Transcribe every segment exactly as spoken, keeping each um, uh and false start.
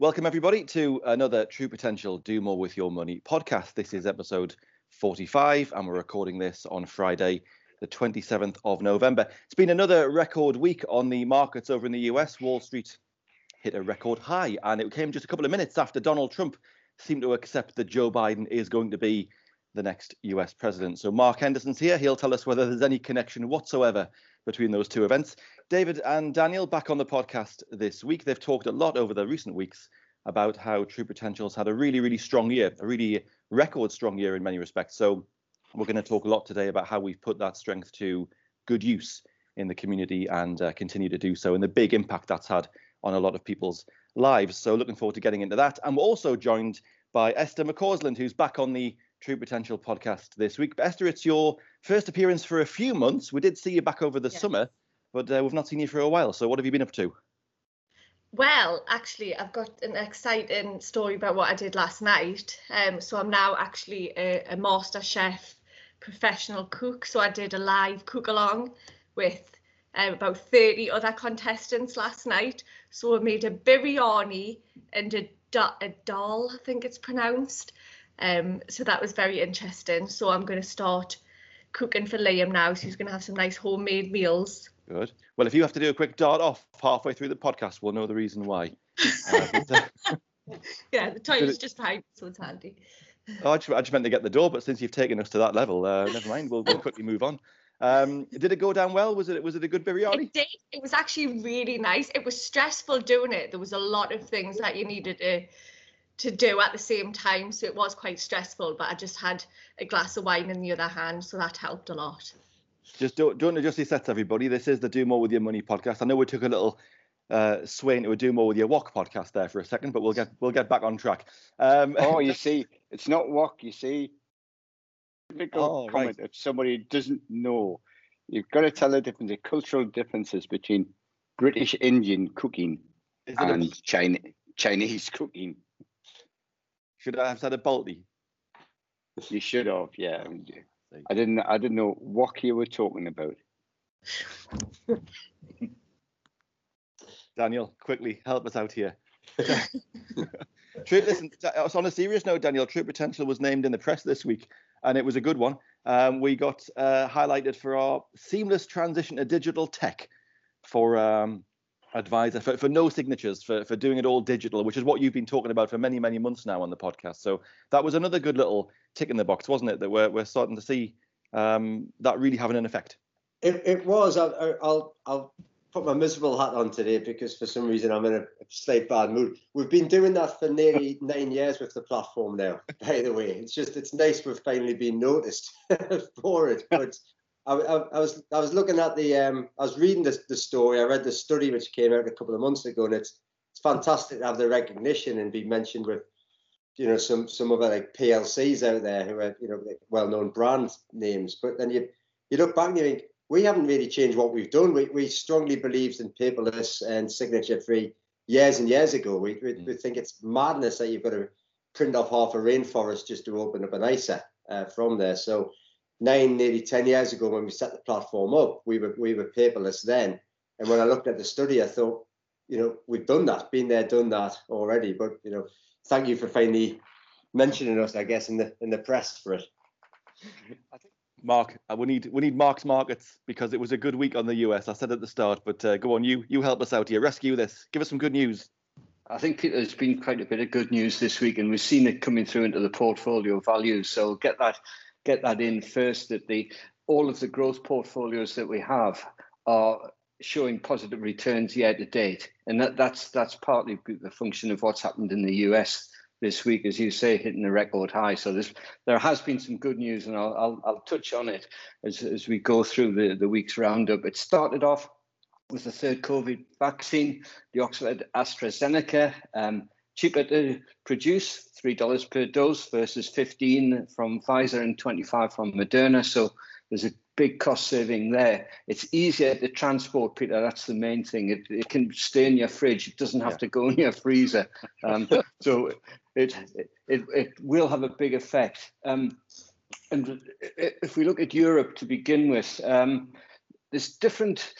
Welcome, everybody, to another True Potential Do More With Your Money podcast. This is episode forty-five, and we're recording this on Friday, the twenty-seventh of November. It's been another record week on the markets over in the U S. Wall Street hit a record high, and it came just a couple of minutes after Donald Trump seemed to accept that Joe Biden is going to be the next U S president. So Mark Henderson's here. He'll tell us whether there's any connection whatsoever between those two events. David and Daniel back on the podcast this week. They've talked a lot over the recent weeks about how True Potential's had a really, really strong year, a really record strong year in many respects. So we're going to talk a lot today about how we've put that strength to good use in the community and uh, continue to do so, and the big impact that's had on a lot of people's lives. So looking forward to getting into that. And we're also joined by Esther McCausland, who's back on the True Potential podcast this week. But Esther, it's your first appearance for a few months. We did see you back over the yes. summer, but uh, we've not seen you for a while. So what have you been up to? Well, actually, I've got an exciting story about what I did last night. Um, so I'm now actually a, a master chef, professional cook. So I did a live cook along with um, about thirty other contestants last night. So I made a biryani and a, a dal, I think it's pronounced. Um, so that was very interesting. So I'm going to start cooking for Liam now, so he's going to have some nice homemade meals. Good. Well, if you have to do a quick dart off halfway through the podcast, we'll know the reason why. Uh, but, uh, yeah, the toilet's just behind, so it's handy. Oh, I, just, I just meant to get the door, but since you've taken us to that level, uh, never mind, we'll, we'll quickly move on. Um, did it go down well? Was it was it a good biryani? It did. It was actually really nice. It was stressful doing it. There was a lot of things that you needed to... to do at the same time, so it was quite stressful, but I just had a glass of wine in the other hand, so that helped a lot. Just don't, don't adjust your sets, everybody. This is the Do More With Your Money podcast. I know we took a little uh, sway into a Do More With Your Wok podcast there for a second, but we'll get we'll get back on track. Um, oh, you see, it's not wok, you see. Typical oh, comment right. If somebody doesn't know, you've got to tell the difference, the cultural differences between British Indian cooking and a... China, Chinese cooking. Should I have said a Balti? You should have, yeah. I didn't. I didn't know what you were talking about. Daniel, quickly help us out here. True, listen. On a serious note, Daniel, True Potential was named in the press this week, and it was a good one. Um, we got uh, highlighted for our seamless transition to digital tech for um, advisor for, for no signatures, for, for doing it all digital, which is what you've been talking about for many, many months now on the podcast. So that was another good little tick in the box, wasn't it? That we're, we're starting to see um, that really having an effect. It, it was. I'll, I'll, I'll put my miserable hat on today because for some reason I'm in a slight bad mood. We've been doing that for nearly nine years with the platform now, by the way. It's just, it's nice we've finally been noticed for it. But I, I, I was I was looking at the um I was reading the the story. I read the study which came out a couple of months ago, and it's it's fantastic to have the recognition and be mentioned with, you know, some some other like P L Cs out there who are, you know, like well-known brand names. But then you you look back and you think we haven't really changed what we've done. We we strongly believed in paperless and signature-free years and years ago. We we, we think it's madness that you've got to print off half a rainforest just to open up an I S A uh, from there. So. Nine, nearly ten years ago, when we set the platform up, we were we were paperless then. And when I looked at the study, I thought, you know, we've done that, been there, done that already. But you know, thank you for finally mentioning us, I guess, in the in the press for it. I think Mark, we need we need Mark's markets because it was a good week on the U S. I said at the start, but uh, go on, you you help us out here, rescue this, give us some good news. I think there's been quite a bit of good news this week, and we've seen it coming through into the portfolio values. So get that. Get that in first, that the all of the growth portfolios that we have are showing positive returns year to date, and that that's that's partly the function of what's happened in the U S this week, as you say, hitting a record high. So this there has been some good news, and I'll I'll, I'll touch on it as as we go through the the week's roundup. It started off with the third COVID vaccine, the Oxford-AstraZeneca. Um, cheaper to produce, three dollars per dose versus fifteen dollars from Pfizer and twenty-five dollars from Moderna. So there's a big cost saving there. It's easier to transport, Peter. That's the main thing. It, it can stay in your fridge. It doesn't have yeah. to go in your freezer. Um, so it, it it will have a big effect. Um, and if we look at Europe to begin with, um, there's different...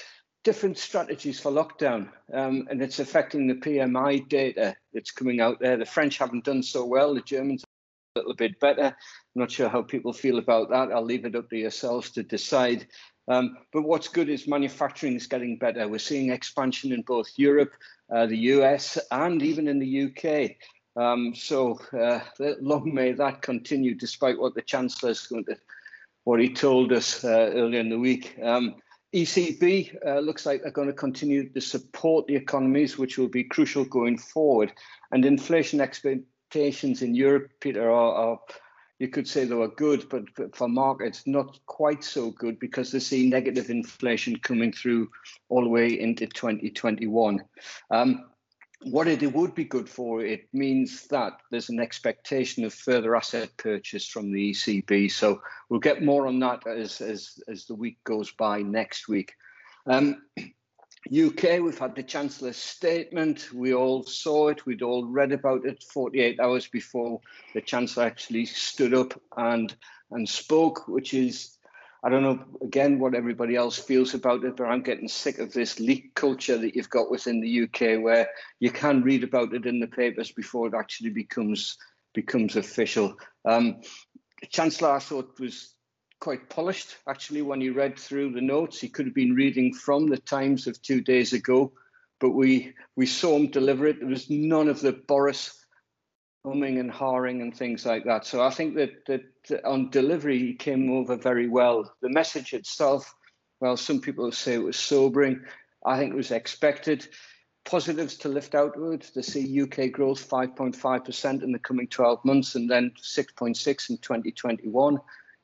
different strategies for lockdown, um, and it's affecting the P M I data that's coming out there. The French haven't done so well. The Germans are a little bit better. I'm not sure how people feel about that. I'll leave it up to yourselves to decide. Um, but what's good is manufacturing is getting better. We're seeing expansion in both Europe, uh, the U S, and even in the U K. Um, so uh, long may that continue, despite what the Chancellor's going to, what he told us uh, earlier in the week. Um, E C B uh, looks like they're going to continue to support the economies, which will be crucial going forward. And inflation expectations in Europe, Peter, are, are you could say they were good, but, but for markets, not quite so good, because they see negative inflation coming through all the way into twenty twenty-one. Um, what it, it would be good for, it means that there's an expectation of further asset purchase from the E C B. So we'll get more on that as, as, as the week goes by next week. Um, U K, we've had the Chancellor's statement. We all saw it. We'd all read about it forty-eight hours before the Chancellor actually stood up and, and spoke, which is, I don't know, again, what everybody else feels about it, but I'm getting sick of this leak culture that you've got within the U K, where you can read about it in the papers before it actually becomes becomes official. Um, the Chancellor, I thought, was quite polished, actually, when he read through the notes. He could have been reading from the Times of two days ago, but we, we saw him deliver it. There was none of the Boris humming and hawing and things like that. So I think that, that on delivery, he came over very well. The message itself, well, some people say it was sobering. I think it was expected. Positives to lift outwards, to see U K growth five point five percent in the coming twelve months and then six point six in twenty twenty-one.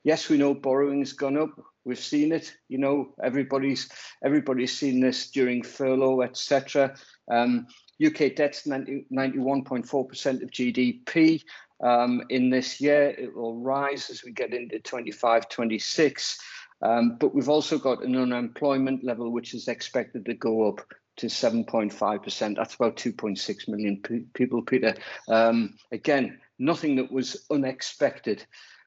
Yes, we know borrowing's gone up. We've seen it. You know, everybody's everybody's seen this during furlough, et cetera. Um, U K debt's ninety-one point four percent of G D P um, in this year. It will rise as we get into twenty-five, twenty-six. Um, but we've also got an unemployment level which is expected to go up to seven point five percent. That's about two point six million p- people, Peter. Um, again, nothing that was unexpected.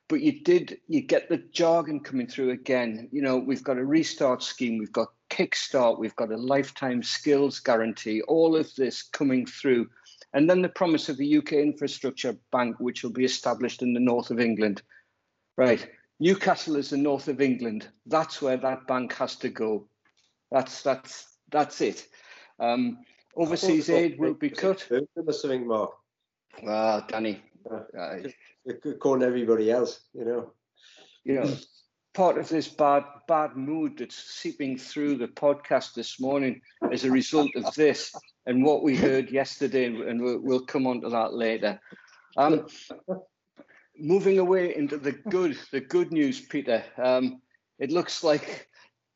But you did, you get the jargon coming through again. You know, we've got a restart scheme, we've got kickstart, we've got a lifetime skills guarantee, all of this coming through. And then the promise of the U K infrastructure bank, which will be established in the north of England. Right. Newcastle is the north of England. That's where that bank has to go. That's that's that's it. Um, overseas aid will be cut. Something, Mark. Ah, Danny. Uh, calling everybody else, you know. You know, part of this bad bad mood that's seeping through the podcast this morning is a result of this and what we heard yesterday, and we'll, we'll come on to that later. Um, moving away into the good, the good news, Peter. Um, it looks like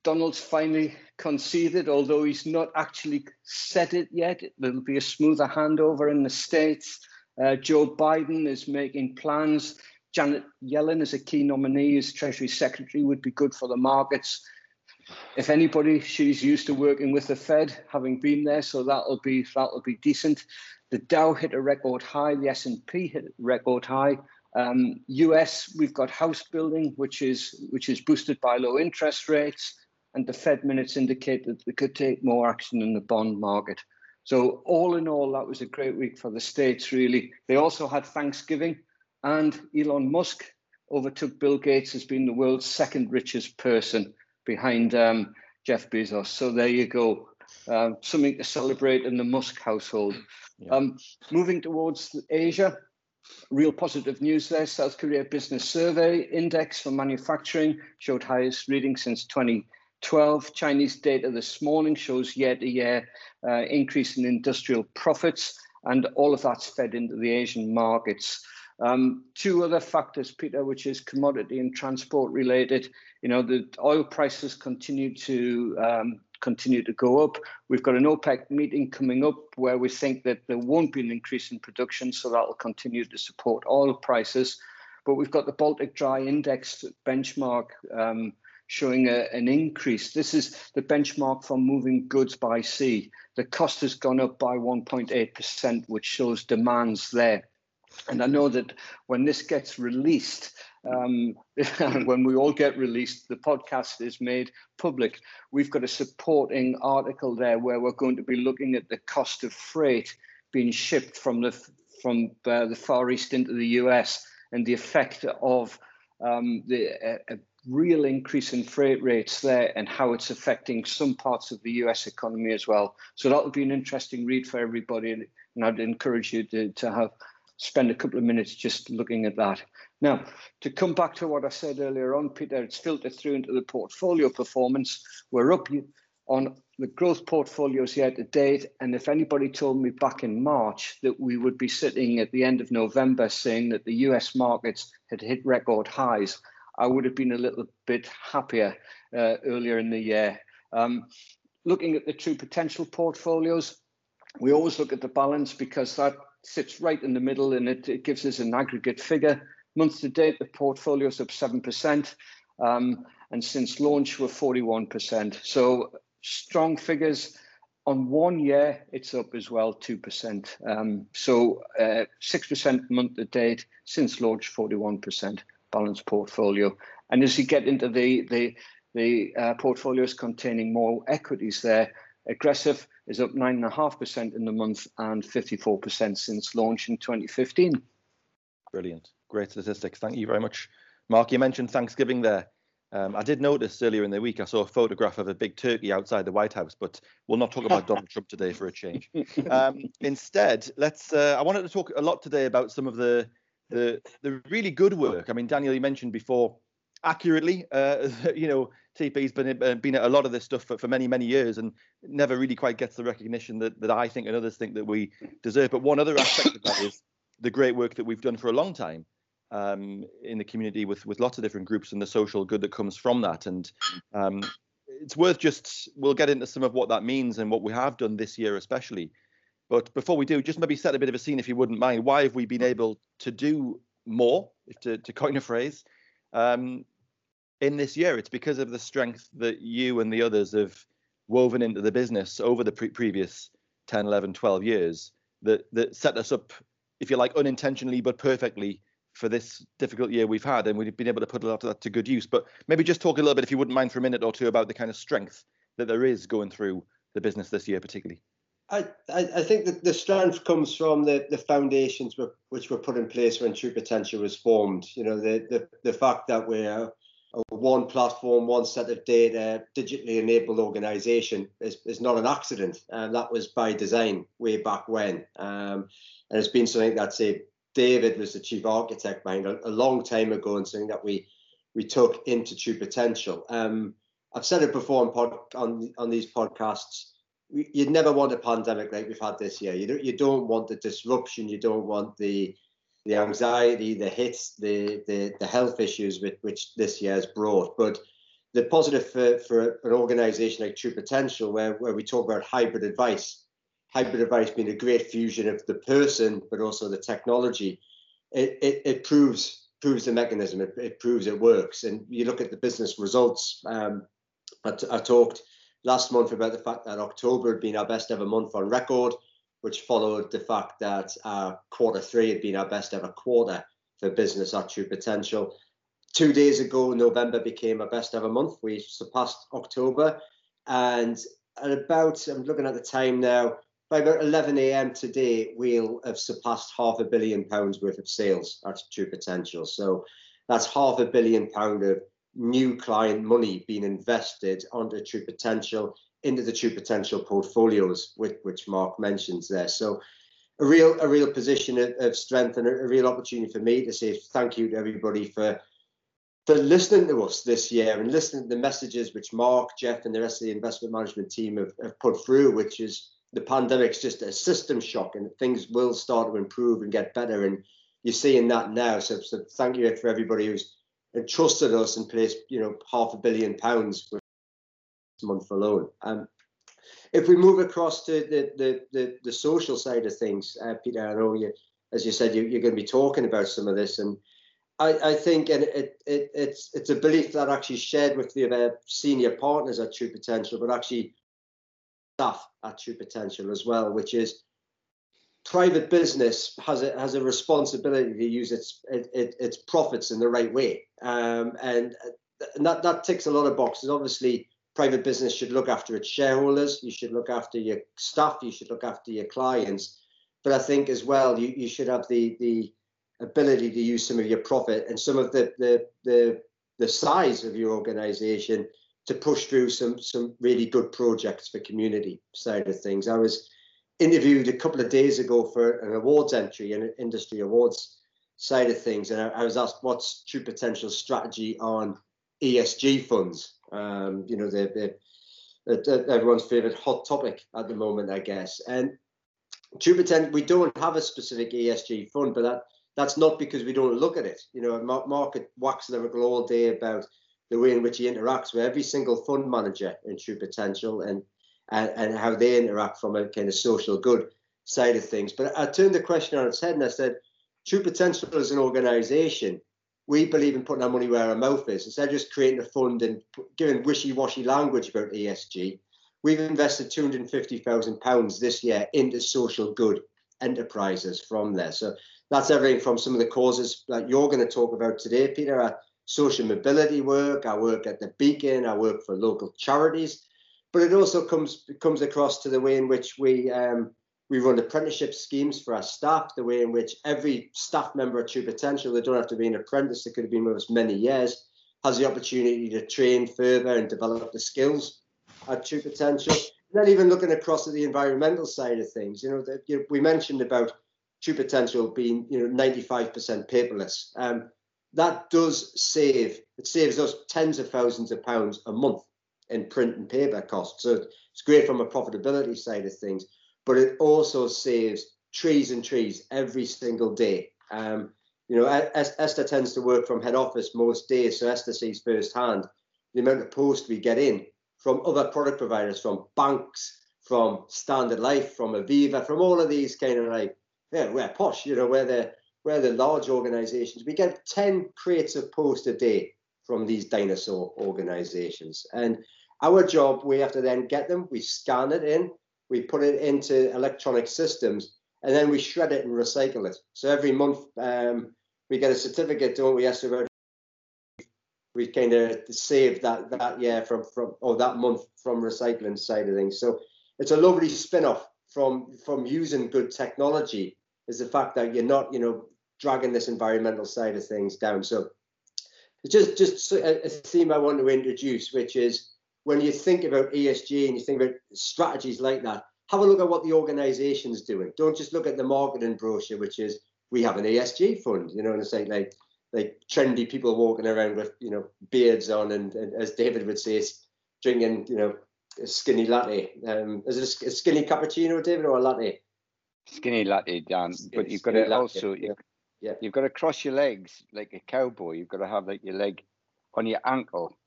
Donald's finally conceded, although he's not actually said it yet. There'll be a smoother handover in the States. Uh, Joe Biden is making plans. Janet Yellen is a key nominee as Treasury Secretary, would be good for the markets. If anybody, she's used to working with the Fed, having been there, so that'll be that'll be decent. The Dow hit a record high. The S and P hit a record high. Um, U S, we've got house building, which is which is boosted by low interest rates, and the Fed minutes indicate that they could take more action in the bond market. So all in all, that was a great week for the States, really. They also had Thanksgiving, and Elon Musk overtook Bill Gates as being the world's second richest person behind um, Jeff Bezos. So there you go. Uh, something to celebrate in the Musk household. Yeah. Um, moving towards Asia, real positive news there. South Korea Business Survey Index for manufacturing showed highest reading since twenty twelve. Chinese data this morning shows year-to-year uh, increase in industrial profits, and all of that's fed into the Asian markets. Um, two other factors, Peter, which is commodity and transport related. You know, the oil prices continue to um, continue to go up. We've got an OPEC meeting coming up where we think that there won't be an increase in production, so that will continue to support oil prices. But we've got the Baltic Dry Index benchmark um, showing a, an increase. This is the benchmark for moving goods by sea. The cost has gone up by one point eight percent, which shows demand's there. And I know that when this gets released, um, when we all get released, the podcast is made public. We've got a supporting article there where we're going to be looking at the cost of freight being shipped from the from uh, the Far East into the U S and the effect of um, the uh, real increase in freight rates there and how it's affecting some parts of the U S economy as well. So that would be an interesting read for everybody, and, and I'd encourage you to, to have spend a couple of minutes just looking at that. Now, to come back to what I said earlier on, Peter, it's filtered through into the portfolio performance. We're up on the growth portfolios year to date, and if anybody told me back in March that we would be sitting at the end of November saying that the U S markets had hit record highs, I would have been a little bit happier uh, earlier in the year. Um, looking at the True Potential portfolios, we always look at the balance because that sits right in the middle, and it, it gives us an aggregate figure. Month to date, the portfolio's up seven percent, um, and since launch, we're forty-one percent. So strong figures. On one year, it's up as well, two percent. Um, so uh, six percent month to date, since launch, forty-one percent balanced portfolio. And as you get into the, the, the uh, portfolios containing more equities there, aggressive is up nine point five percent in the month and fifty-four percent since launch in twenty fifteen. Brilliant. Great statistics. Thank you very much. Mark, you mentioned Thanksgiving there. Um, I did notice earlier in the week, I saw a photograph of a big turkey outside the White House, but we'll not talk about Donald Trump today for a change. Um, instead, let's. Uh, I wanted to talk a lot today about some of the, the, the really good work. I mean, Daniel, you mentioned before, accurately, uh, you know, T P's been uh, been at a lot of this stuff for, for many, many years and never really quite gets the recognition that, that I think and others think that we deserve. But one other aspect of that is the great work that we've done for a long time um, in the community with, with lots of different groups and the social good that comes from that. And um, it's worth just, we'll get into some of what that means and what we have done this year especially. But before we do, just maybe set a bit of a scene, if you wouldn't mind. Why have we been able to do more, if to, to coin a phrase, um, in this year? It's because of the strength that you and the others have woven into the business over the pre previous ten, eleven, twelve years that, that set us up, if you like, unintentionally, but perfectly for this difficult year we've had. And we've been able to put a lot of that to good use. But maybe just talk a little bit, if you wouldn't mind, for a minute or two about the kind of strength that there is going through the business this year, particularly. I, I think that the strength comes from the, the foundations which were put in place when True Potential was formed. You know, the, the, the fact that we're one platform, one set of data, digitally enabled organisation is, is not an accident. And that was by design way back when. Um, and it's been something that, say, David was the chief architect behind a, a long time ago, and something that we we took into True Potential. Um, I've said it before on, pod, on, on these podcasts, we, you'd never want a pandemic like we've had this year. You don't, you don't want the disruption, you don't want the the anxiety, the hits, the the, the health issues with, which this year has brought. But the positive for, for an organisation like True Potential, where, where we talk about hybrid advice, hybrid advice being a great fusion of the person, but also the technology, it, it, it proves proves the mechanism, it, it proves it works. And you look at the business results. Um, I, t I talked last month about the fact that October had been our best ever month on record, which followed the fact that uh, quarter three had been our best ever quarter for business at True Potential. Two days ago, November became our best ever month. We surpassed October. And at about, I'm looking at the time now, by about eleven A M today, we'll have surpassed half a billion pounds worth of sales at True Potential. So that's half a billion pound of new client money being invested onto True Potential, into the True Potential portfolios, which, which Mark mentions there. So a real a real position of, of strength, and a, a real opportunity for me to say thank you to everybody for, for listening to us this year and listening to the messages which Mark, Jeff and the rest of the investment management team have, have put through, which is the pandemic's just a system shock and things will start to improve and get better. And you're seeing that now. So, so thank you for everybody who's entrusted us and placed, you know, half a billion pounds with month alone. Um, if we move across to the the, the, the social side of things, uh, Peter, I know you, as you said, you, you're going to be talking about some of this, and I, I think and it, it it's it's a belief that I actually shared with the uh, senior partners at True Potential, but actually staff at True Potential as well, which is private business has a, has a responsibility to use its it, its profits in the right way, um, and, and that that ticks a lot of boxes. Obviously, private business should look after its shareholders. You should look after your staff. You should look after your clients. But I think as well, you, you should have the the ability to use some of your profit and some of the the the, the size of your organisation to push through some some really good projects for community side of things. I was interviewed a couple of days ago for an awards entry in an industry awards side of things, and I, I was asked what's True Potential's strategy on E S G funds. Um, you know, they're, they're everyone's favourite hot topic at the moment, I guess. And True Potential, we don't have a specific E S G fund, but that that's not because we don't look at it. You know, Mark could wax lyrical all day about the way in which he interacts with every single fund manager in True Potential, and And, and how they interact from a kind of social good side of things. But I turned the question on its head and I said, True Potential as an organisation, we believe in putting our money where our mouth is. Instead of just creating a fund and giving wishy-washy language about E S G, we've invested two hundred and fifty thousand pounds this year into social good enterprises from there. So that's everything from some of the causes that you're going to talk about today, Peter, our social mobility work, our work at the Beacon, our work for local charities. But it also comes comes across to the way in which we um, we run apprenticeship schemes for our staff, the way in which every staff member at True Potential, they don't have to be an apprentice, they could have been with us many years, has the opportunity to train further and develop the skills at True Potential. And then even looking across at the environmental side of things, you know, the, you know we mentioned about True Potential being, you know, ninety-five percent paperless. Um, that does save, it saves us tens of thousands of pounds a month in print and paper costs. So it's great from a profitability side of things, but it also saves trees and trees every single day. Um, you know, Esther tends to work from head office most days, so Esther sees firsthand the amount of post we get in from other product providers, from banks, from Standard Life, from Aviva, from all of these kind of like, yeah, we're posh, you know, we're the, we're the large organisations. We get ten crates of post a day from these dinosaur organisations. And our job, we have to then get them, we scan it in, we put it into electronic systems, and then we shred it and recycle it. So every month um, we get a certificate, don't we, Esther, about we kind of saved that that year from, from or that month from recycling side of things. So it's a lovely spin-off from, from using good technology, is the fact that you're not, you know, dragging this environmental side of things down. So it's just, just a, a theme I want to introduce, which is, when you think about E S G and you think about strategies like that, have a look at what the organisation's doing. Don't just look at the marketing brochure, which is, we have an E S G fund, you know, and it's like, like, like trendy people walking around with, you know, beards on and, and as David would say, drinking, you know, a skinny latte. Um, is it a skinny cappuccino, David, or a latte? Skinny latte, Dan, skinny, but you've got to also, yeah. Yeah. You've got to cross your legs like a cowboy. You've got to have like your leg on your ankle.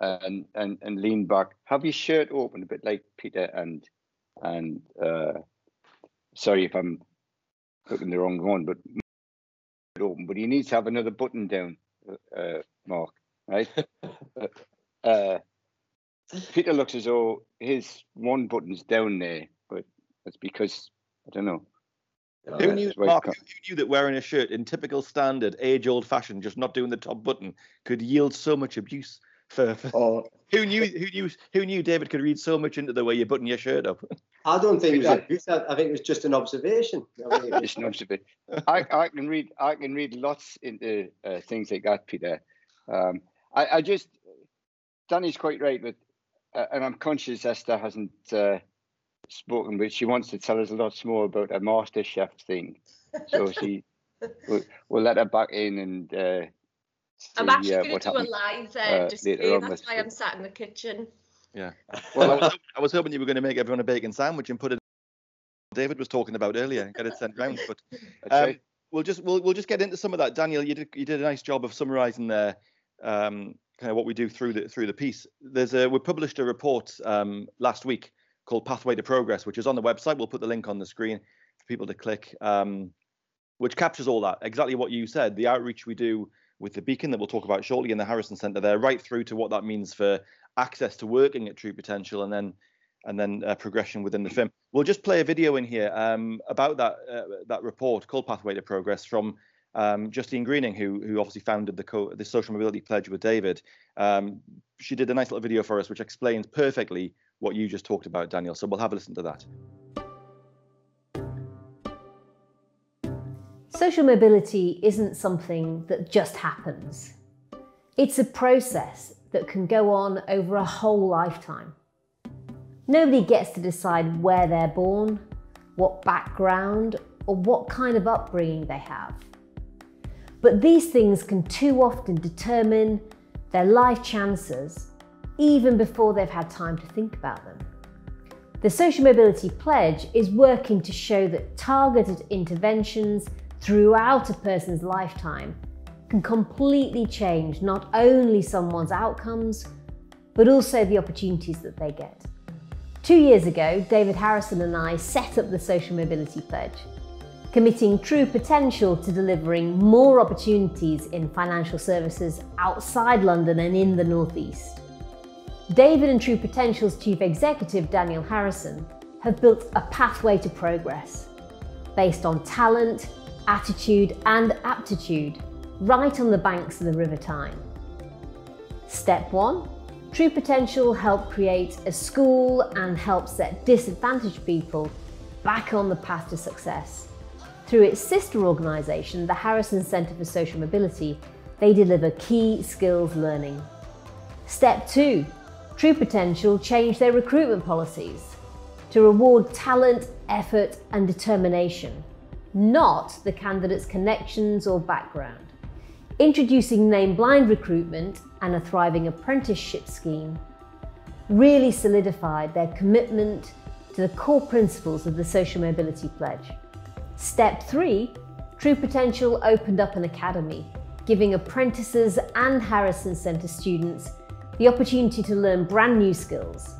And, and and lean back. Have your shirt open a bit, like Peter and and uh, sorry if I'm cooking the wrong one, but open. But he needs to have another button down, uh, Mark. Right? uh, Peter looks as though his one button's down there, but that's because I don't know. Uh, who knew, Mark, who knew that wearing a shirt in typical standard, age-old fashion, just not doing the top button, could yield so much abuse? For, for, oh. Who knew? Who knew? Who knew? David could read so much into the way you button your shirt up. I don't think it was abuse. I think it was just an observation. Just an observation. I, I can read. I can read lots into uh, things like that, Peter. Um, I, I just, Danny's quite right, but uh, and I'm conscious Esther hasn't uh, spoken, but she wants to tell us a lot more about a master chef thing. So she, we'll, we'll let her back in and. Uh, See, I'm actually uh, going to do happened, a live uh, uh, display. That's why I'm sat in the kitchen. Yeah. Well, I, was hoping, I was hoping you were going to make everyone a bacon sandwich and put it. David was talking about earlier and get it sent round. But um, right. we'll just we'll we'll just get into some of that. Daniel, you did you did a nice job of summarising there, um, kind of what we do through the through the piece. There's a we published a report um, last week called Pathway to Progress, which is on the website. We'll put the link on the screen for people to click, um, which captures all that exactly what you said. The outreach we do with the Beacon that we'll talk about shortly in the Harrison Centre there, right through to what that means for access to working at True Potential, and then and then uh, progression within the firm. We'll just play a video in here um, about that uh, that report called Pathway to Progress from um, Justine Greening, who who obviously founded the, co the Social Mobility Pledge with David. Um, she did a nice little video for us, which explains perfectly what you just talked about, Daniel. So we'll have a listen to that. Social mobility isn't something that just happens. It's a process that can go on over a whole lifetime. Nobody gets to decide where they're born, what background, or what kind of upbringing they have. But these things can too often determine their life chances, even before they've had time to think about them. The Social Mobility Pledge is working to show that targeted interventions throughout a person's lifetime can completely change not only someone's outcomes, but also the opportunities that they get. Two years ago, David Harrison and I set up the Social Mobility Pledge, committing True Potential to delivering more opportunities in financial services outside London and in the Northeast. David and True Potential's Chief Executive, Daniel Harrison, have built a pathway to progress based on talent, attitude and aptitude right on the banks of the River Tyne. Step one, True Potential helped create a school and help set disadvantaged people back on the path to success. Through its sister organisation, the Harrison Centre for Social Mobility, they deliver key skills learning. Step two, True Potential changed their recruitment policies to reward talent, effort and determination, not the candidate's connections or background. Introducing name-blind recruitment and a thriving apprenticeship scheme really solidified their commitment to the core principles of the Social Mobility Pledge. Step three, True Potential opened up an academy, giving apprentices and Harrison Centre students the opportunity to learn brand new skills.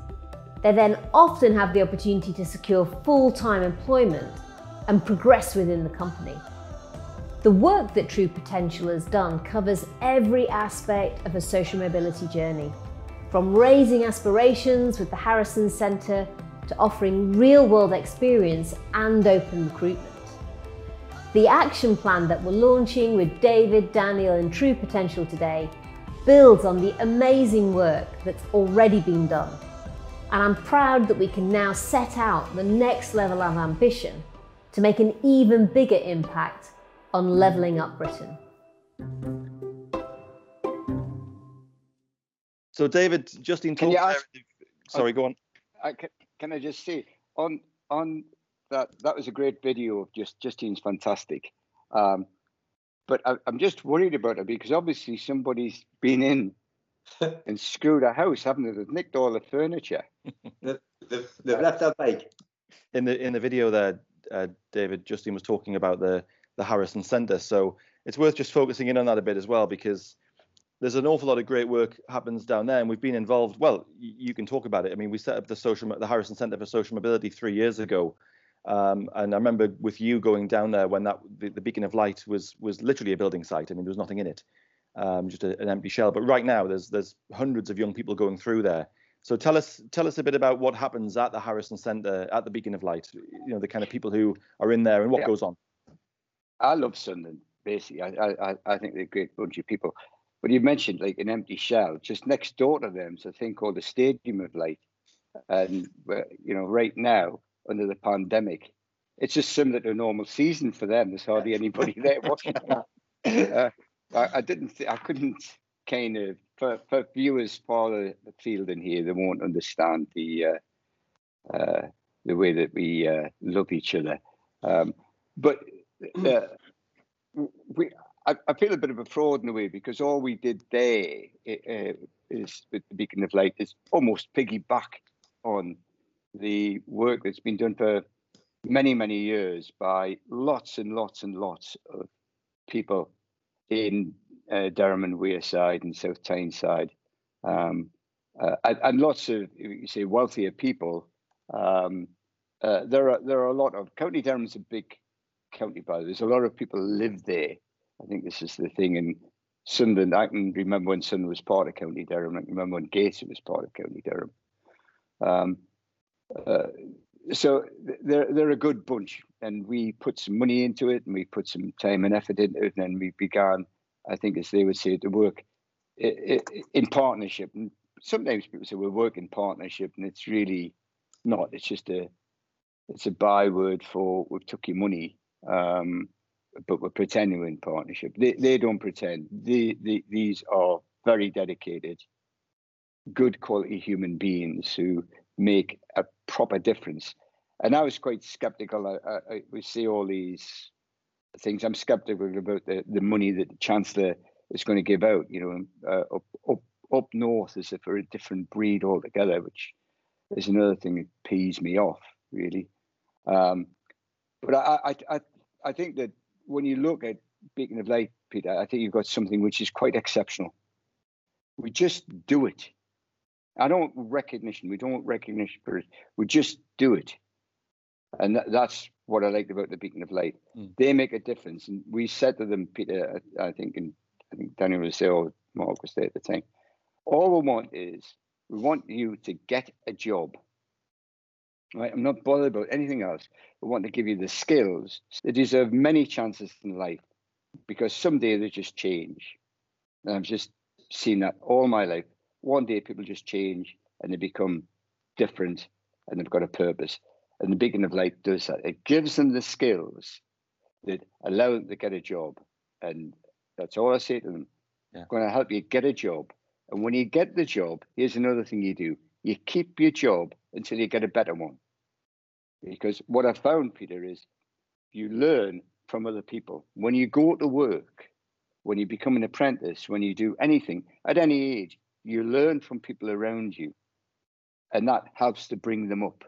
They then often have the opportunity to secure full-time employment and progress within the company. The work that True Potential has done covers every aspect of a social mobility journey, from raising aspirations with the Harrison Centre to offering real-world experience and open recruitment. The action plan that we're launching with David, Daniel and True Potential today builds on the amazing work that's already been done. And I'm proud that we can now set out the next level of ambition to make an even bigger impact on levelling up Britain. So, David, Justine, can you ask, sorry, go on. I, can, can I just say on on that? That was a great video. Of just Justine's fantastic, um, but I, I'm just worried about it because obviously somebody's been in and screwed a house, haven't they? They've nicked all the furniture. they've, they've, they've left that bike. In the in the video there, uh, David, Justine was talking about the. the Harrison Centre. So it's worth just focusing in on that a bit as well, because there's an awful lot of great work happens down there and we've been involved. Well, you can talk about it. I mean, we set up the social, the Harrison Centre for Social Mobility three years ago. Um, and I remember with you going down there when that the, the Beacon of Light was was literally a building site. I mean, there was nothing in it, um, just a, an empty shell. But right now there's there's hundreds of young people going through there. So tell us tell us a bit about what happens at the Harrison Centre, at the Beacon of Light, you know, the kind of people who are in there and what yeah. goes on. I love Sunderland, basically. I, I I think they're a great bunch of people. But you mentioned like an empty shell. Just next door to them is a thing called the Stadium of Light. And, you know, right now, under the pandemic, it's just similar to a normal season for them. There's hardly anybody there watching that. Uh, I, I didn't, th I couldn't kind of, for, for viewers far afield in here, they won't understand the, uh, uh, the way that we uh, love each other. Um, but... Uh, we, I, I feel a bit of a fraud in a way because all we did there uh, is with the Beacon of Light is almost piggyback on the work that's been done for many, many years by lots and lots and lots of people in uh, Durham and Wearside and South Tyneside, um, uh, and, and lots of, you say, wealthier people. Um, uh, there are there are a lot of County Durham's a big county, by there's a lot of people live there. I think this is the thing in Sunderland. I can remember when Sunderland was part of County Durham. I can remember when Gates was part of County Durham. Um, Uh, so they're, they're a good bunch, and we put some money into it, and we put some time and effort into it, and we began, I think, as they would say, to work in partnership. And sometimes people say we work in partnership, and it's really not. It's just a it's a byword for we took your money, um, but we're pretending we're in partnership. They they don't pretend. They, they, these are very dedicated, good quality human beings who make a proper difference. And I was quite skeptical. I, I, we see all these things. I'm skeptical about the, the money that the Chancellor is going to give out. You know, uh, up, up up north as if we're a different breed altogether, which is another thing that pees me off, really. Um, but I, I I I think that when you look at Beacon of Light, Peter, I think you've got something which is quite exceptional. We just do it. I don't want recognition. We don't want recognition for it. We just do it. And that, that's what I liked about the Beacon of Light. Mm. They make a difference. And we said to them, Peter, I, I think, and I think Daniel was there, or Mark was there at the time, all we want is we want you to get a job. Right? I'm not bothered about anything else. We want to give you the skills. They deserve many chances in life because someday they just change. And I've just seen that all my life. One day people just change and they become different and they've got a purpose. And the Beacon of Light does that. It gives them the skills that allow them to get a job. And that's all I say to them. Yeah. I'm going to help you get a job. And when you get the job, here's another thing you do. You keep your job until you get a better one. Because what I found, Peter, is you learn from other people. When you go to work, when you become an apprentice, when you do anything at any age, you learn from people around you, and that helps to bring them up.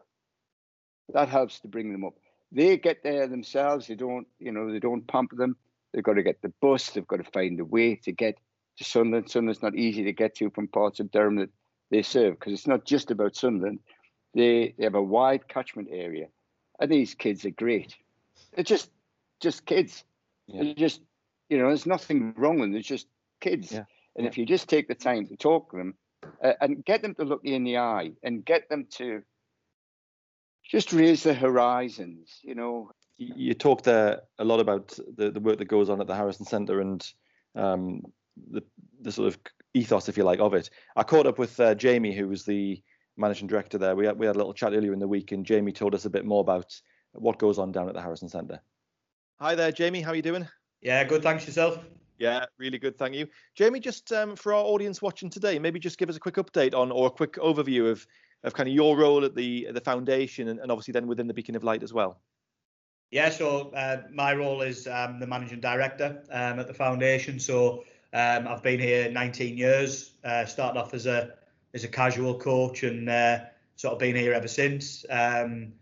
That helps to bring them up. They get there themselves. They don't, you know, they don't pamper them. They've got to get the bus. They've got to find a way to get to Sunderland. Sunderland's not easy to get to from parts of Durham that they serve, because it's not just about Sunderland. They, they have a wide catchment area, and these kids are great. They're just, just kids. Yeah. They're just, you know, there's nothing wrong with them. They're just kids. Yeah. And if you just take the time to talk to them uh, and get them to look you in the eye and get them to just raise their horizons, you know. You talk there a lot about the, the work that goes on at the Harrison Centre and um, the, the sort of ethos, if you like, of it. I caught up with uh, Jamie, who was the managing director there. We had, we had a little chat earlier in the week, and Jamie told us a bit more about what goes on down at the Harrison Centre. Hi there, Jamie. How are you doing? Yeah, good. Thanks. Yourself? Yeah, really good. Thank you. Jamie, just um, for our audience watching today, maybe just give us a quick update on or a quick overview of, of kind of your role at the at the foundation and, and obviously then within the Beacon of Light as well. Yeah, so uh, my role is um, the managing director um, at the foundation. So um, I've been here nineteen years, uh, started off as a as a casual coach and uh, sort of been here ever since. Um,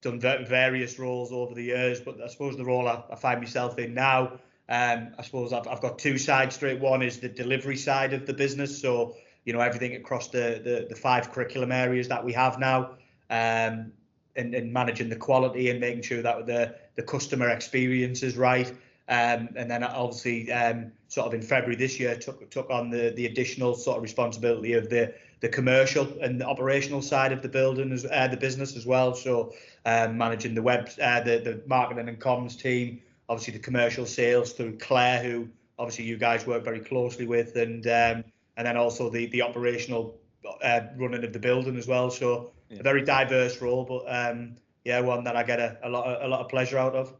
done various roles over the years, but I suppose the role I, I find myself in now, Um, I suppose I've, I've got two sides to it. One is the delivery side of the business. So, you know, everything across the, the, the five curriculum areas that we have now um, and, and managing the quality and making sure that the, the customer experience is right. Um, and then obviously um, sort of in February this year took took on the, the additional sort of responsibility of the, the commercial and the operational side of the building, as, uh, the business as well. So um, managing the web, uh, the, the marketing and comms team, obviously the commercial sales through Claire, who obviously you guys work very closely with, and um, and then also the the operational uh, running of the building as well. So yeah, a very diverse role, but um, yeah, one that I get a, a lot of, a lot of pleasure out of.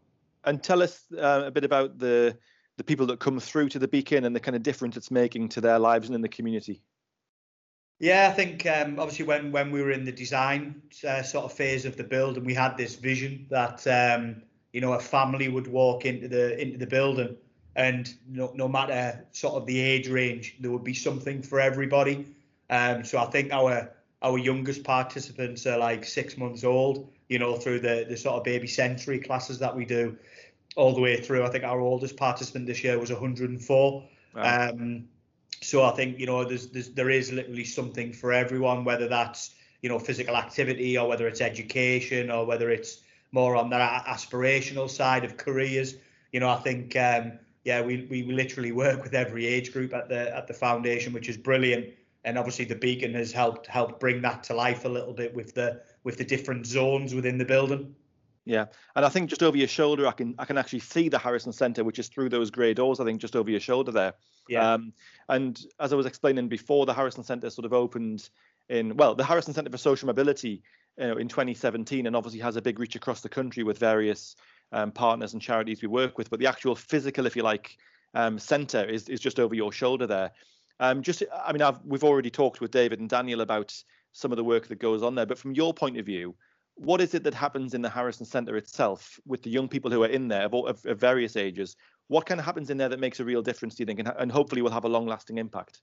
And tell us uh, a bit about the the people that come through to the Beacon and the kind of difference it's making to their lives and in the community. Yeah, I think um, obviously when when we were in the design uh, sort of phase of the build, and we had this vision that Um, you know, a family would walk into the into the building, and no, no matter sort of the age range, there would be something for everybody. Um, so I think our our youngest participants are like six months old, you know, through the the sort of baby sensory classes that we do, all the way through. I think our oldest participant this year was one hundred and four. Wow. Um, so I think you know, there's, there's there is literally something for everyone, whether that's you know physical activity or whether it's education or whether it's more on that aspirational side of careers. You know, I think, um, yeah, we, we literally work with every age group at the at the foundation, which is brilliant. and obviously the Beacon has helped helped bring that to life a little bit with the with the different zones within the building. Yeah, and I think just over your shoulder, I can I can actually see the Harrison Centre, which is through those grey doors, I think, just over your shoulder there. Yeah. Um, and as I was explaining before, the Harrison Centre sort of opened in, well, the Harrison Centre for Social Mobility you know, in twenty seventeen, and obviously has a big reach across the country with various um, partners and charities we work with. But the actual physical, if you like, um, centre is, is just over your shoulder there. Um, just, I mean, I've, we've already talked with David and Daniel about some of the work that goes on there, but from your point of view, what is it that happens in the Harrison Centre itself with the young people who are in there of, all, of, of various ages? What kind of happens in there that makes a real difference, do you think, and, and hopefully will have a long-lasting impact?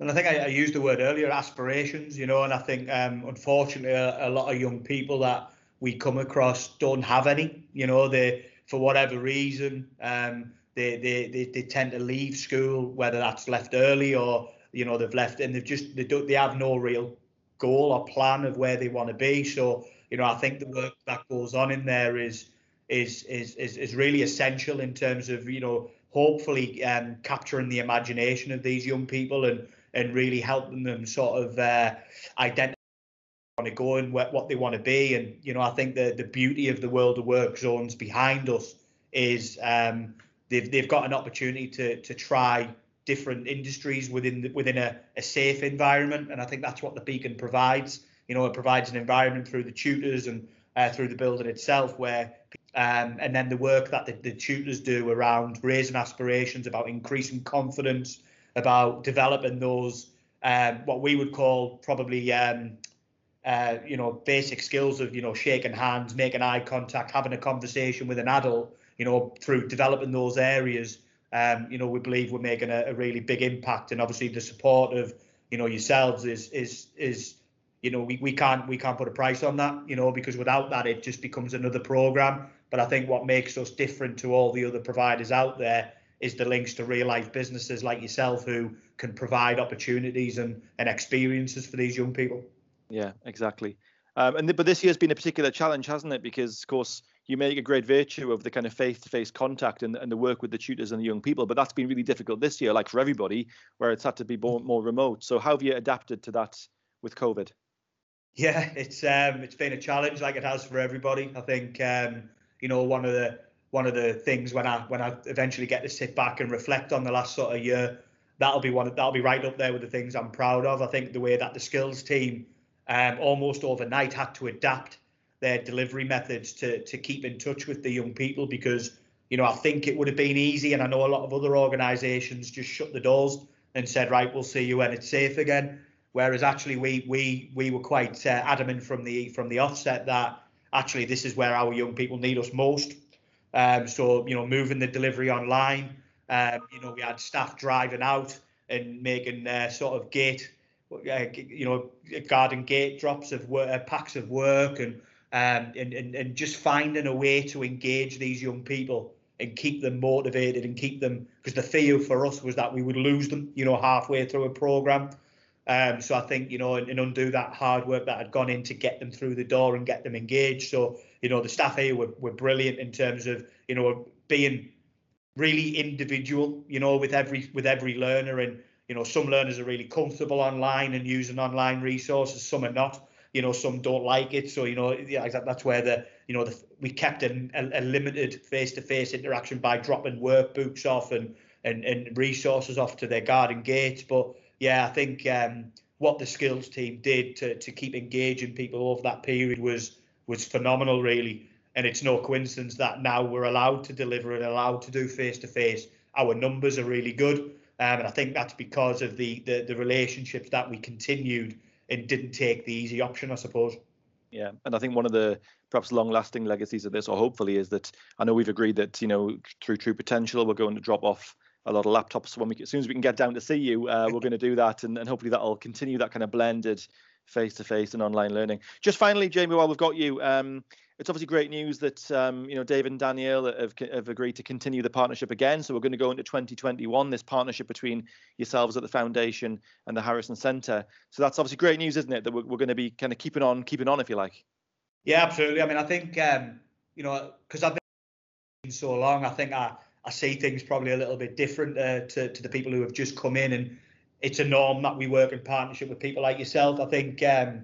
And I think I, I used the word earlier, aspirations, you know, and I think, um, unfortunately, a, a lot of young people that we come across don't have any. You know, they, for whatever reason, um, they, they, they, they tend to leave school, whether that's left early or, you know, they've left and they've just, they don't, they have no real goal or plan of where they want to be. So, you know, I think the work that goes on in there is is is is, is really essential in terms of, you know, hopefully um, capturing the imagination of these young people and and really helping them sort of uh, identify where they want to go and what they want to be. And, you know, I think the the beauty of the World of Work zones behind us is um, they've they've got an opportunity to to try different industries within the, within a, a safe environment, and I think that's what the Beacon provides. You know, it provides an environment through the tutors and uh, through the building itself where, um, and then the work that the, the tutors do around raising aspirations, about increasing confidence, about developing those, um, what we would call probably, um, uh, you know, basic skills of, you know, shaking hands, making eye contact, having a conversation with an adult, you know, through developing those areas. Um, you know, we believe we're making a, a really big impact, and obviously the support of, you know, yourselves is, is, is, you know, we, we can't we can't put a price on that, you know, because without that, it just becomes another program. But I think what makes us different to all the other providers out there is the links to real life businesses like yourself who can provide opportunities and, and experiences for these young people. Yeah, exactly. Um, and th- but this year has been a particular challenge, hasn't it? Because, of course, you make a great virtue of the kind of face-to-face contact and, and the work with the tutors and the young people. But that's been really difficult this year, like for everybody, where it's had to be more, more remote. So how have you adapted to that with COVID? Yeah, it's um, it's been a challenge, like it has for everybody. I think um, you know, one of the one of the things when I when I eventually get to sit back and reflect on the last sort of year, that'll be one of, that'll be right up there with the things I'm proud of. I think the way that the skills team um, almost overnight had to adapt their delivery methods to to keep in touch with the young people, because, you know, I think it would have been easy, and I know a lot of other organisations just shut the doors and said, right, we'll see you when it's safe again. Whereas actually we we we were quite uh, adamant from the from the offset that actually this is where our young people need us most. Um, so, you know, moving the delivery online, um, you know, we had staff driving out and making uh, sort of gate, uh, you know, garden gate drops of work, uh, packs of work, and, um, and and and just finding a way to engage these young people and keep them motivated and keep them, because the fear for us was that we would lose them, you know, halfway through a programme. Um, so I think, you know, and, and undo that hard work that had gone in to get them through the door and get them engaged. So, you know, the staff here were, were brilliant in terms of, you know, being really individual, you know, with every with every learner. And, you know, some learners are really comfortable online and using online resources. Some are not, you know, some don't like it. So, you know, yeah, that's where the, you know, the, we kept a, a limited face-to-face interaction by dropping workbooks off and, and, and resources off to their garden gates. But yeah, I think um, what the skills team did to, to keep engaging people over that period was was phenomenal, really. And it's no coincidence that now we're allowed to deliver and allowed to do face-to-face. Our numbers are really good. Um, and I think that's because of the, the, the relationships that we continued and didn't take the easy option, I suppose. Yeah, and I think one of the perhaps long-lasting legacies of this, or hopefully, is that I know we've agreed that, you know, through True Potential, we're going to drop off a lot of laptops when we, as soon as we can get down to see you, uh, we're going to do that, and, and hopefully that'll continue that kind of blended face-to-face and online learning. Just finally, Jamie, while we've got you, um, it's obviously great news that um, you know, David and Daniel have, have agreed to continue the partnership again. So we're going to go into twenty twenty-one, this partnership between yourselves at the Foundation and the Harrison Centre. So that's obviously great news, isn't it? That we're, we're going to be kind of keeping on, keeping on, if you like. Yeah, absolutely. I mean, I think um, you know, because I've been so long, I think I. I see things probably a little bit different uh, to, to the people who have just come in. And it's a norm that we work in partnership with people like yourself. I think um,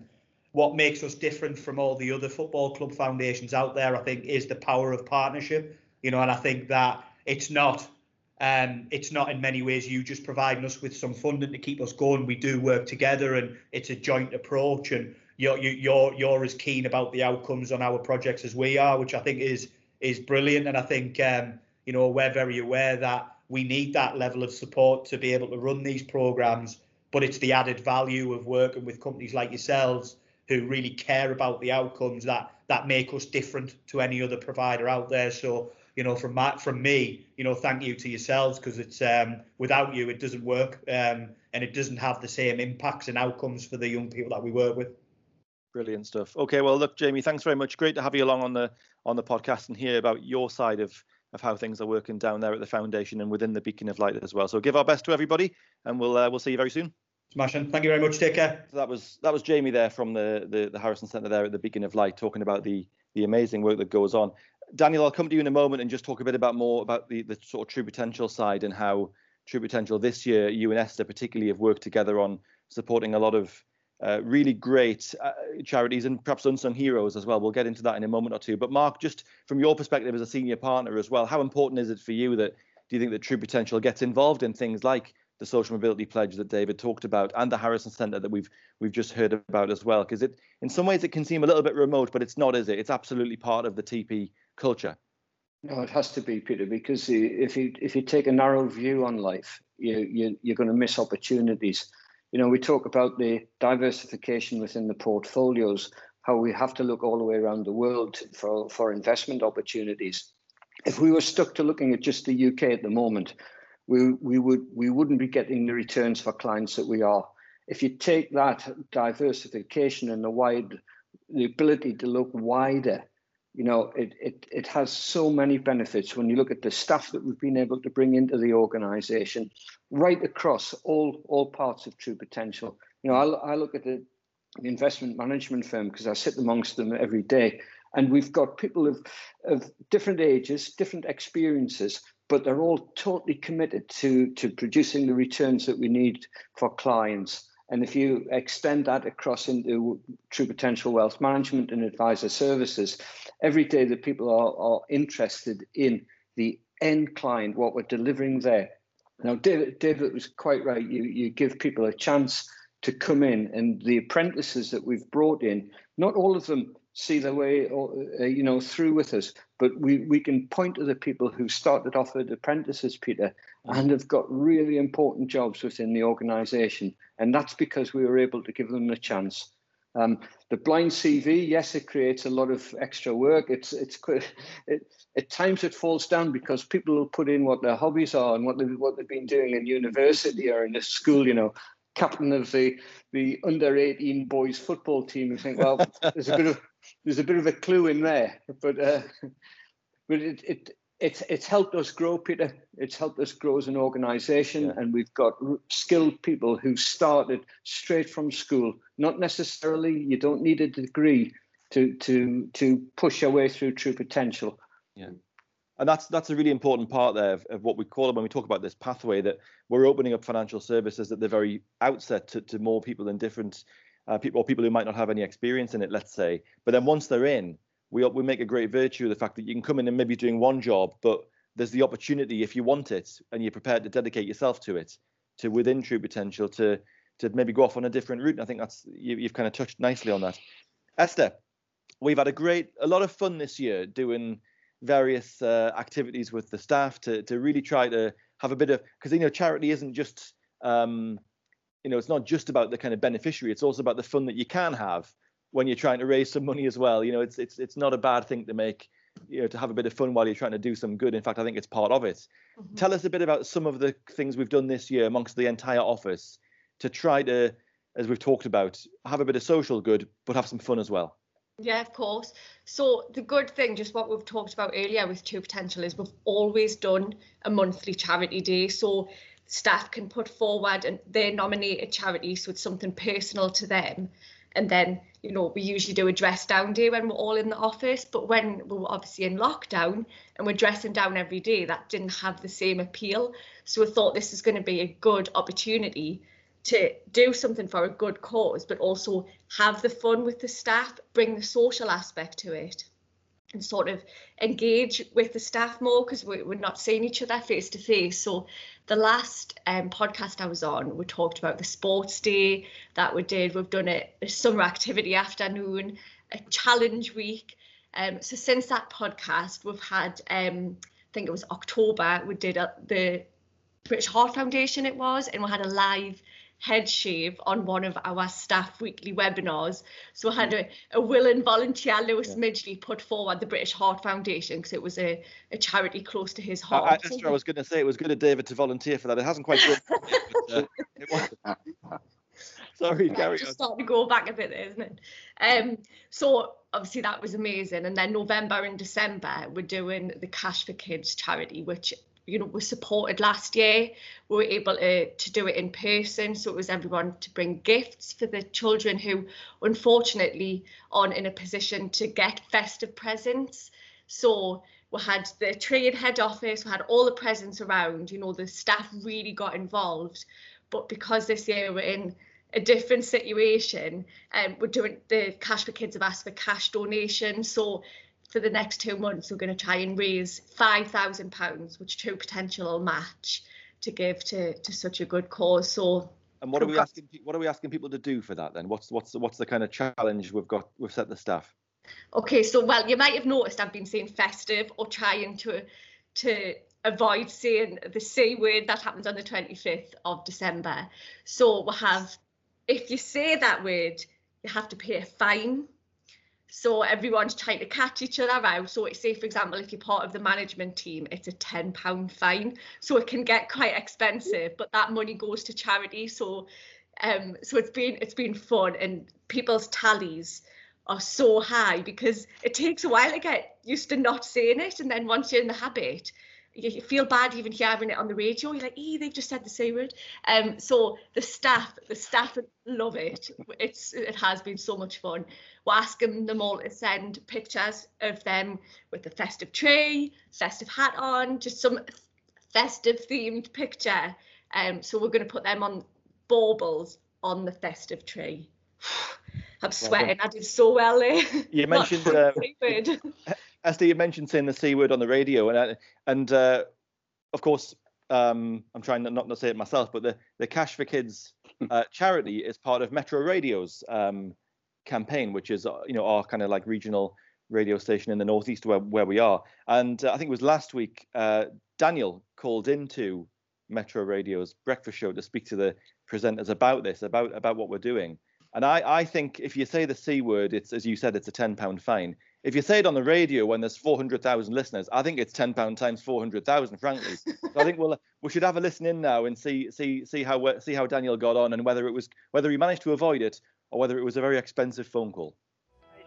what makes us different from all the other football club foundations out there, I think, is the power of partnership. You know, and I think that it's not, um, it's not in many ways you just providing us with some funding to keep us going. We do work together, and it's a joint approach. And you're you're you're as keen about the outcomes on our projects as we are, which I think is is brilliant. And I think um, you know, we're very aware that we need that level of support to be able to run these programs, but it's the added value of working with companies like yourselves who really care about the outcomes that that make us different to any other provider out there. So, you know, from my, from me, you know, thank you to yourselves, because it's um, without you, it doesn't work, um, and it doesn't have the same impacts and outcomes for the young people that we work with. Brilliant stuff. Okay, well, look, Jamie, thanks very much. Great to have you along on the on the podcast and hear about your side of of how things are working down there at the foundation and within the Beacon of Light as well. So give our best to everybody, and we'll uh, we'll see you very soon. Smashing. Thank you very much. Take care. So that was that was Jamie there from the the, the Harrison Centre there at the Beacon of Light, talking about the the amazing work that goes on. Daniel, I'll come to you in a moment and just talk a bit about more about the the sort of True Potential side and how True Potential this year, you and Esther particularly have worked together on supporting a lot of uh, really great uh, charities and perhaps unsung heroes as well. We'll get into that in a moment or two. But Mark, just from your perspective as a senior partner as well, how important is it for you that do you think that True Potential gets involved in things like the social mobility pledge that David talked about and the Harrison Centre that we've we've just heard about as well? Because it in some ways it can seem a little bit remote, but it's not, is it? It's absolutely part of the T P culture. No, it has to be, Peter, because if you if you take a narrow view on life, you, you you're going to miss opportunities. You know, we talk about the diversification within the portfolios, how we have to look all the way around the world for, for investment opportunities. If we were stuck to looking at just the U K at the moment, we we would we wouldn't be getting the returns for clients that we are. If you take that diversification and the wide the ability to look wider, you know, it it it has so many benefits when you look at the staff that we've been able to bring into the organization right across all all parts of True Potential. You know, I, I look at the investment management firm because I sit amongst them every day, and we've got people of of different ages, different experiences, but they're all totally committed to, to producing the returns that we need for clients. And if you extend that across into True Potential Wealth Management and Advisor Services, every day the people are, are interested in the end client, what we're delivering there. Now, David, David was quite right. You, you give people a chance to come in, and the apprentices that we've brought in, not all of them see their way, you know, through with us, but we, we can point to the people who started off as apprentices, Peter, and have got really important jobs within the organisation, and that's because we were able to give them a chance. Um, the blind C V, yes, it creates a lot of extra work. It's it's it, at times it falls down because people will put in what their hobbies are and what they what they've been doing in university or in a school, you know. Captain of the the under eighteen boys football team. You think, well, there's a bit of there's a bit of a clue in there, but uh, but it it it's it's helped us grow, Peter. It's helped us grow as an organisation, yeah. And we've got skilled people who started straight from school. Not necessarily, you don't need a degree to to to push your way through True Potential. Yeah. And that's that's a really important part there of, of what we call it when we talk about this pathway, that we're opening up financial services at the very outset to, to more people and different uh, people, or people who might not have any experience in it, let's say. But then once they're in, we we make a great virtue of the fact that you can come in and maybe doing one job, but there's the opportunity, if you want it and you're prepared to dedicate yourself to it, to within True Potential, to to maybe go off on a different route. And I think that's you, you've kind of touched nicely on that. Esther, we've had a great, a lot of fun this year doing various uh, activities with the staff to to really try to have a bit of, because you know charity isn't just um you know it's not just about the kind of beneficiary, it's also about the fun that you can have when you're trying to raise some money as well. You know, it's it's it's not a bad thing to make, you know, to have a bit of fun while you're trying to do some good. In fact, I think it's part of it. Mm-hmm. Tell us a bit about some of the things we've done this year amongst the entire office to try to, as we've talked about, have a bit of social good but have some fun as well. Yeah, of course. So the good thing, just what we've talked about earlier with True Potential, is we've always done a monthly charity day. So staff can put forward and they nominate a charity, so it's something personal to them. And then, you know, we usually do a dress down day when we're all in the office. But when we were obviously in lockdown and we're dressing down every day, that didn't have the same appeal. So we thought this is going to be a good opportunity to do something for a good cause, but also have the fun with the staff, bring the social aspect to it and sort of engage with the staff more, because we, we're not seeing each other face to face. So the last um, podcast I was on, we talked about the sports day that we did. We've done a, a summer activity afternoon, a challenge week. Um, so since that podcast, we've had, um, I think it was October, we did a, the British Heart Foundation it was, and we had a live head shave on one of our staff weekly webinars. So I had a, a willing volunteer, Lewis yeah. Midgley, put forward the British Heart Foundation, because it was a, a charity close to his heart. I, I, Esther, I was going to say it was good of David to volunteer for that. It hasn't quite been, but, uh, it was. Sorry, yeah, it's just starting to go back a bit there, isn't it? Um, so obviously that was amazing. And then November and December, we're doing the Cash for Kids charity, which, you know, we supported last year. We were able to, to do it in person. So it was everyone to bring gifts for the children who unfortunately aren't in a position to get festive presents. So we had the trade head office, we had all the presents around, you know, the staff really got involved. But because this year we're in a different situation, and um, we're doing the Cash for Kids have asked for cash donations. So for the next two months, we're going to try and raise five thousand pounds, which True Potential will match, to give to to such a good cause. So, and what are we asking? What are we asking people to do for that then? What's what's what's the kind of challenge we've got? We've set the staff. Okay, so well, you might have noticed I've been saying festive or trying to to. avoid saying the C word that happens on the twenty-fifth of December. So we'll have, if you say that word, you have to pay a fine. So everyone's trying to catch each other out. So say, for example, if you're part of the management team, it's a ten pound fine. So it can get quite expensive, but that money goes to charity. So um, so it's been, it's been fun, and people's tallies are so high because it takes a while to get used to not saying it. And then once you're in the habit, you feel bad even hearing it on the radio. You're like, "Eh, they've just said the same word." Um, so the staff, the staff love it. It's it has been so much fun. We're asking them all to send pictures of them with the festive tree, festive hat on, just some festive themed picture. Um, so we're going to put them on baubles on the festive tree. I'm sweating. I did so well there. You mentioned. uh, Esther, you mentioned saying the C word on the radio, and uh, and uh, of course, um, I'm trying not, not to say it myself, but the, the Cash for Kids uh, charity is part of Metro Radio's um, campaign, which is, uh, you know, our kind of like regional radio station in the northeast where, where we are. And uh, I think it was last week, uh, Daniel called into Metro Radio's breakfast show to speak to the presenters about this, about, about what we're doing. And I, I think if you say the C word, it's, as you said, it's a ten pound fine. If you say it on the radio when there's four hundred thousand listeners, I think it's ten pound times four hundred thousand, frankly. So I think we'll, we should have a listen in now and see see see how see how Daniel got on, and whether it was whether he managed to avoid it or whether it was a very expensive phone call.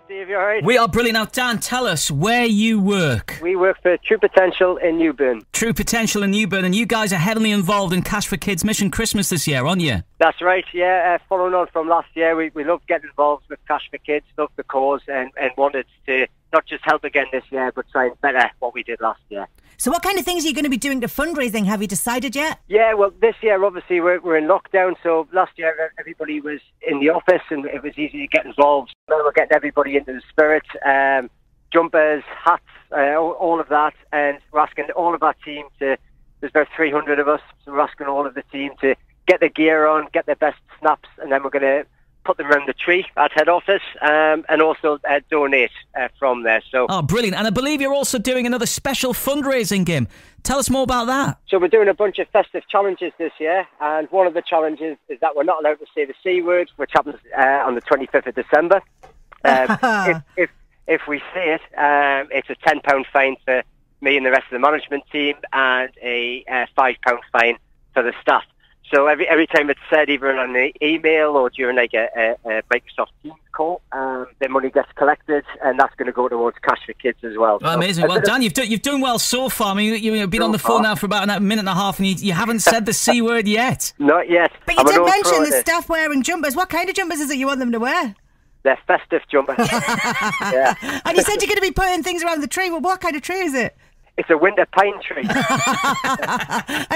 Steve, you all right? We are brilliant. Now, Dan, tell us where you work. We work for True Potential in Newburn. True Potential in Newburn, and you guys are heavily involved in Cash for Kids Mission Christmas this year, aren't you? That's right, yeah. Uh, following on from last year, we, we love getting involved with Cash for Kids, love the cause, and, and wanted to not just help again this year, but try and better what we did last year. So what kind of things are you going to be doing to fundraising? Have you decided yet? Yeah, well, this year, obviously, we're, we're in lockdown. So last year, everybody was in the office and it was easy to get involved. Now we're getting everybody into the spirit, um, jumpers, hats, uh, all, all of that. And we're asking all of our team to, there's about three hundred of us, so we're asking all of the team to get their gear on, get their best snaps, and then we're going to put them around the tree at head office, um, and also uh, donate uh, from there. So, oh, brilliant. And I believe you're also doing another special fundraising game. Tell us more about that. So we're doing a bunch of festive challenges this year, and one of the challenges is that we're not allowed to say the C word, which happens uh, on the twenty-fifth of December. Um, if, if, if we say it, um, it's a ten pound fine for me and the rest of the management team, and a uh, five pound fine for the staff. So every every time it's said, either on an email or during like a, a, a Microsoft Teams call, um, the money gets collected, and that's going to go towards Cash for Kids as well. Well, so, amazing. Well, Dan, you've done, you've done well so far. I mean, you've been so on the phone far. now for about a minute and a half, and you, you haven't said the C word yet. Not yet. But you I'm did mention the staff wearing jumpers. What kind of jumpers is it you want them to wear? They're festive jumpers. Yeah. And you said you're going to be putting things around the tree. Well, what kind of tree is it? It's a winter pine tree. And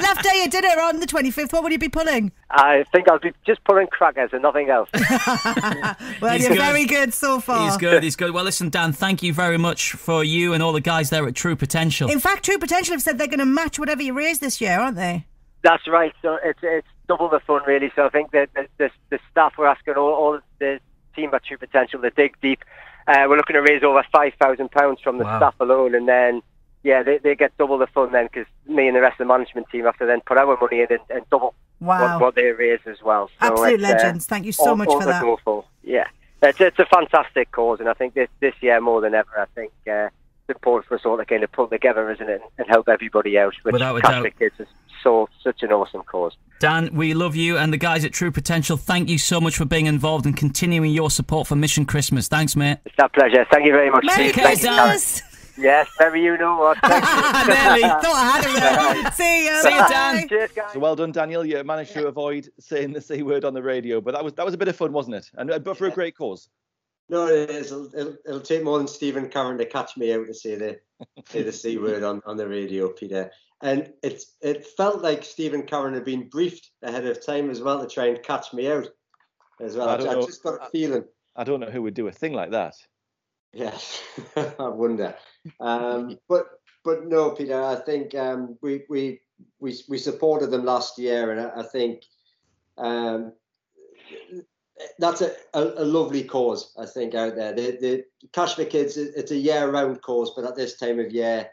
after your dinner on the twenty-fifth, what will you be pulling? I think I'll be just pulling crackers and nothing else. Well, he's you're good. Very good so far. He's good, he's good. Well, listen, Dan, thank you very much for you and all the guys there at True Potential. In fact, True Potential have said they're going to match whatever you raise this year, aren't they? That's right. So it's it's double the fun, really. So I think that the, the, the staff, we're asking all, all the team at True Potential to dig deep. Uh, we're looking to raise over five thousand pounds from the wow. staff alone, and then... Yeah, they they get double the fund then, because me and the rest of the management team have to then put our money in and, and double wow. what, what they raise as well. So absolute legends. Uh, Thank you so all, much all for that. Awful. Yeah, it's, it's a fantastic cause, and I think this, this year more than ever, I think uh, it's important for us all to kind of pull together, isn't it, and help everybody out, which Cash for Kids is so, such an awesome cause. Dan, we love you and the guys at True Potential. Thank you so much for being involved and continuing your support for Mission Christmas. Thanks, mate. It's our pleasure. Thank you very much. Merry Christmas. Yes, maybe you know what. Thank you. Nearly. Thought I had it there. See you. See you, Dan. Cheers, guys. So well done, Daniel. You managed to avoid saying the C word on the radio, but that was that was a bit of fun, wasn't it? And but for yeah. a great cause. No, it is. It'll, it'll, it'll take more than Stephen Cameron to catch me out to say the say the C word on, on the radio, Peter. And it's it felt like Stephen Cameron had been briefed ahead of time as well to try and catch me out as well. I, I, I just got a feeling. I don't know who would do a thing like that. Yes, I wonder. Um, but but no, Peter, I think um, we, we we we supported them last year, and I, I think um, that's a, a, a lovely cause, I think, out there. The, the Cash for Kids, it's a year-round cause, but at this time of year,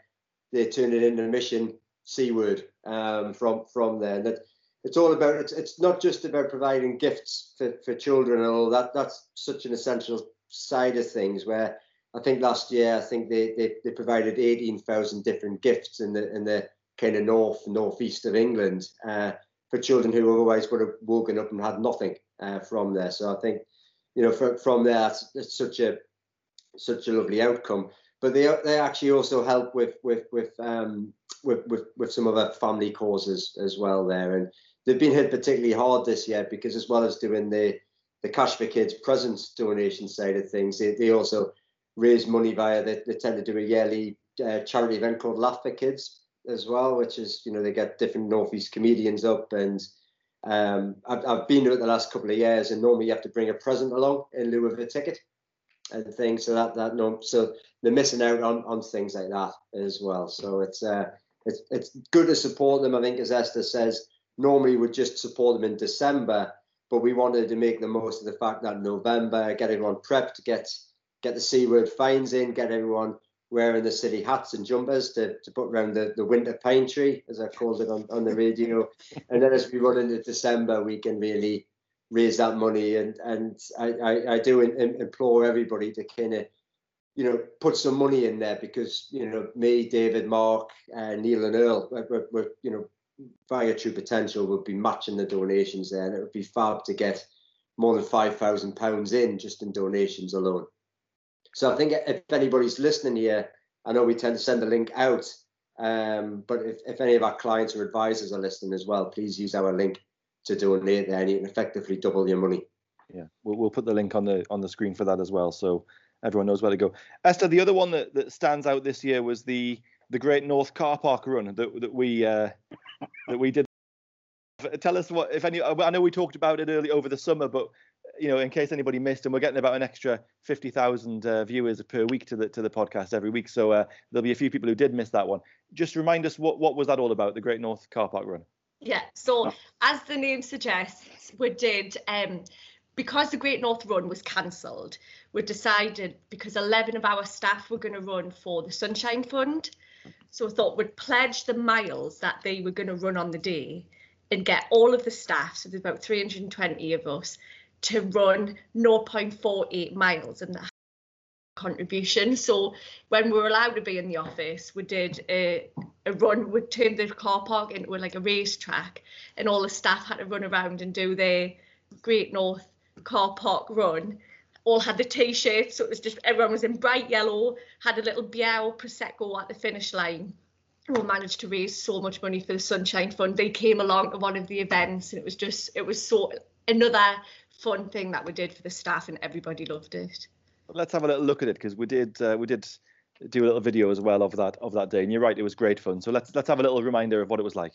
they turn it into a Mission C word um, from, from there. And that, it's all about, it's, it's not just about providing gifts for, for children and all that. That's such an essential side of things where... I think last year, I think they they, they provided eighteen thousand different gifts in the in the kind of north northeast of England uh, for children who otherwise would have woken up and had nothing uh, from there. So I think, you know, for, from there, it's, it's such a such a lovely outcome. But they they actually also help with with with um with with, with some other family causes as well there, and they've been hit particularly hard this year because as well as doing the the Cash for Kids presents donation side of things, they they also raise money via, they, they tend to do a yearly uh, charity event called Laugh for Kids as well, which is, you know, they get different Northeast comedians up, and um, I've, I've been to it the last couple of years, and normally you have to bring a present along in lieu of a ticket and things, so that, that no, so they're missing out on, on things like that as well. So it's, uh, it's, it's good to support them. I think, as Esther says, normally we'd just support them in December, but we wanted to make the most of the fact that November, get everyone prepped, get get the C-word fines in, get everyone wearing the silly hats and jumpers to, to put around the, the winter pine tree, as I called it on, on the radio. And then as we run into December, we can really raise that money. And and I, I, I do in, in, implore everybody to kind of, you know, put some money in there because, you know, me, David, Mark, uh, Neil and Earl, we're, we're, you know, via True Potential would be matching the donations there. And it would be fab to get more than five thousand pounds in just in donations alone. So I think if anybody's listening here, I know we tend to send the link out, um, but if, if any of our clients or advisors are listening as well, please use our link to donate there, and you can effectively double your money. Yeah, we'll, we'll put the link on the on the screen for that as well, so everyone knows where to go. Esther, the other one that, that stands out this year was the the Great North Car Park Run that that we uh, that we did. Tell us what, if any. I know we talked about it early over the summer, but. You know, in case anybody missed, and we're getting about an extra fifty thousand uh, viewers per week to the to the podcast every week. So uh, there'll be a few people who did miss that one. Just remind us, what, what was that all about, the Great North Car Park Run? Yeah, so oh. as the name suggests, we did, um, because the Great North Run was cancelled, we decided, because eleven of our staff were going to run for the Sunshine Fund, so we thought we'd pledge the miles that they were going to run on the day and get all of the staff, so there's about three hundred twenty of us, to run zero point four eight miles and that contribution. So when we were allowed to be in the office, we did a, a run, we turned the car park into like a race track, and all the staff had to run around and do their Great North Car Park Run. All had the t-shirts, so it was just, everyone was in bright yellow, had a little biao Prosecco at the finish line. We managed to raise so much money for the Sunshine Fund. They came along to one of the events, and it was just, it was so, another fun thing that we did for the staff, and everybody loved it. Let's have a little look at it, because we did uh, we did do a little video as well of that of that day. And you're right, it was great fun. So let's let's have a little reminder of what it was like.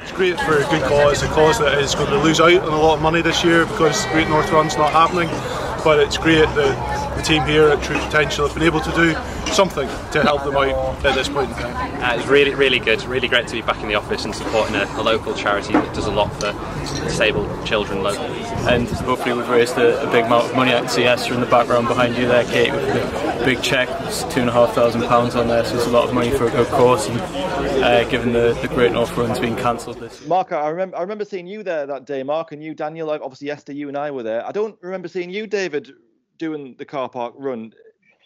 It's great for a good cause, a cause that is going to lose out on a lot of money this year because Great North Run's not happening. But it's great that the team here at True Potential have been able to do something to help them out at this point in time. Uh, it's really, really good. Really great to be back in the office and supporting a, a local charity that does a lot for disabled children locally. And hopefully we've raised a, a big amount of money. I can see Esther in the background behind you there, Kate, with the big cheque. It's two and a half thousand pounds on there, so it's a lot of money for a good cause. And uh, given the, the Great North Run's been cancelled this year. Mark, I remember, I remember seeing you there that day, Mark, and you, Daniel. Obviously, Esther, you and I were there. I don't remember seeing you, David, doing the car park run.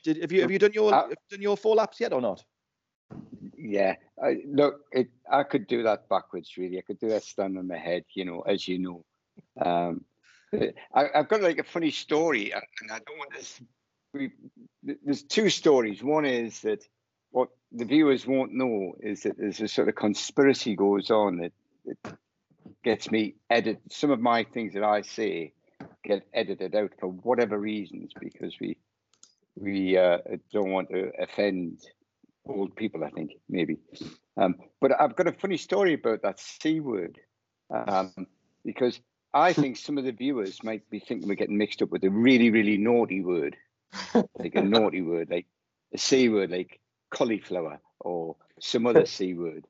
Did, have you have you done your I, done your four laps yet or not? Yeah, I, look, it, I could do that backwards. Really, I could do that stand on my head. You know, as you know, um, I, I've got like a funny story, and I don't want this. We, there's two stories. One is that what the viewers won't know is that there's a sort of conspiracy goes on that, that gets me edit some of my things that I say get edited out for whatever reasons because we. We uh, don't want to offend old people, I think, maybe. Um, but I've got a funny story about that C word, um, because I think some of the viewers might be thinking we're getting mixed up with a really, really naughty word, like a naughty word, like a C word, like cauliflower or some other C word.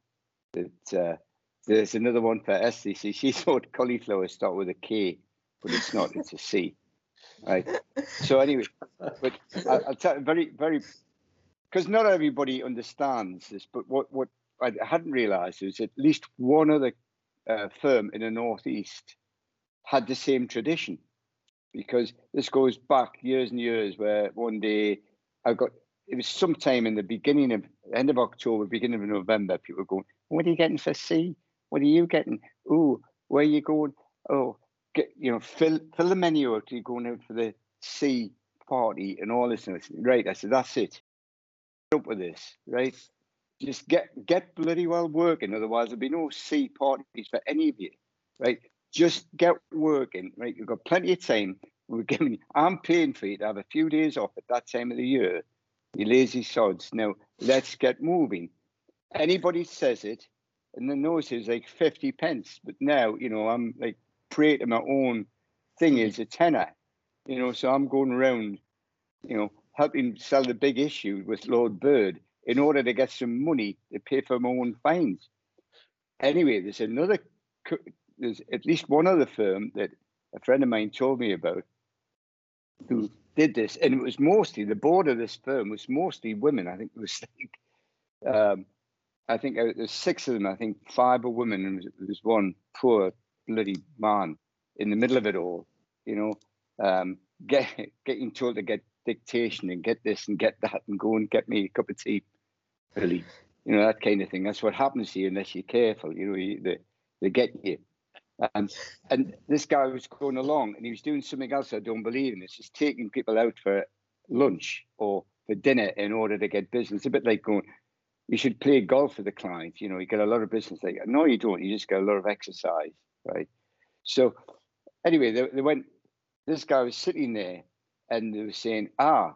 That uh, there's another one for S D C. She thought cauliflower start with a K, but it's not, it's a C. Right. So anyway, but I, I'll tell you very, very, because not everybody understands this. But what what I hadn't realised is at least one other uh, firm in the northeast had the same tradition, because this goes back years and years. Where one day I got it was sometime in the beginning of end of October, beginning of November. People were going, "What are you getting for C? What are you getting? Ooh, where are you going? Oh." Get, you know, fill fill the menu out. You're going out for the C party and all this and this. Right, I said that's it. Up with this, right? Just get get bloody well working. Otherwise, there'll be no C parties for any of you, right? Just get working, right? You've got plenty of time. We're giving. I'm paying for you to have a few days off at that time of the year. You lazy sods. Now let's get moving. Anybody says it, and the notice is like fifty pence. But now, you know, I'm like. Pray to my own thing is a tenner, you know, so I'm going around, you know, helping sell the big issue with Lord Bird in order to get some money to pay for my own fines. Anyway, there's another, there's at least one other firm that a friend of mine told me about who did this, and it was mostly, the board of this firm was mostly women. I think it was like, um, I think there's six of them, I think five were women, and there was one poor bloody man in the middle of it all, you know, um, get, getting told to get dictation and get this and get that and go and get me a cup of tea, really, you know, that kind of thing. That's what happens to you unless you're careful, you know, you, they, they get you. And, and this guy was going along and he was doing something else I don't believe in. It's just taking people out for lunch or for dinner in order to get business. It's a bit like going, you should play golf with the client, you know, you get a lot of business. Like, no, you don't, you just get a lot of exercise. Right. So anyway, they, they went, this guy was sitting there and they were saying, ah,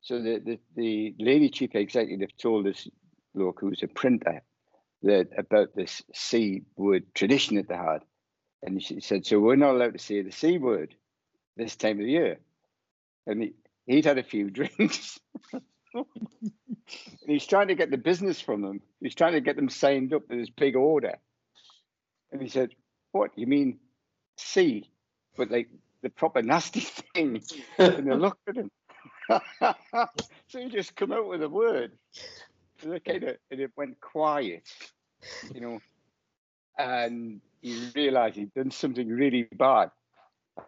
so the, the, the lady chief executive told this bloke who was a printer that about this C word tradition that they had. And she said, so we're not allowed to say the C word this time of the year. And he, he'd had a few drinks. And he's trying to get the business from them. He's trying to get them signed up to this big order. And he said, what you mean C, but like the proper nasty thing? And they looked at him. So he just come out with a word. So they kind of, and it went quiet, you know. And he realised he'd done something really bad.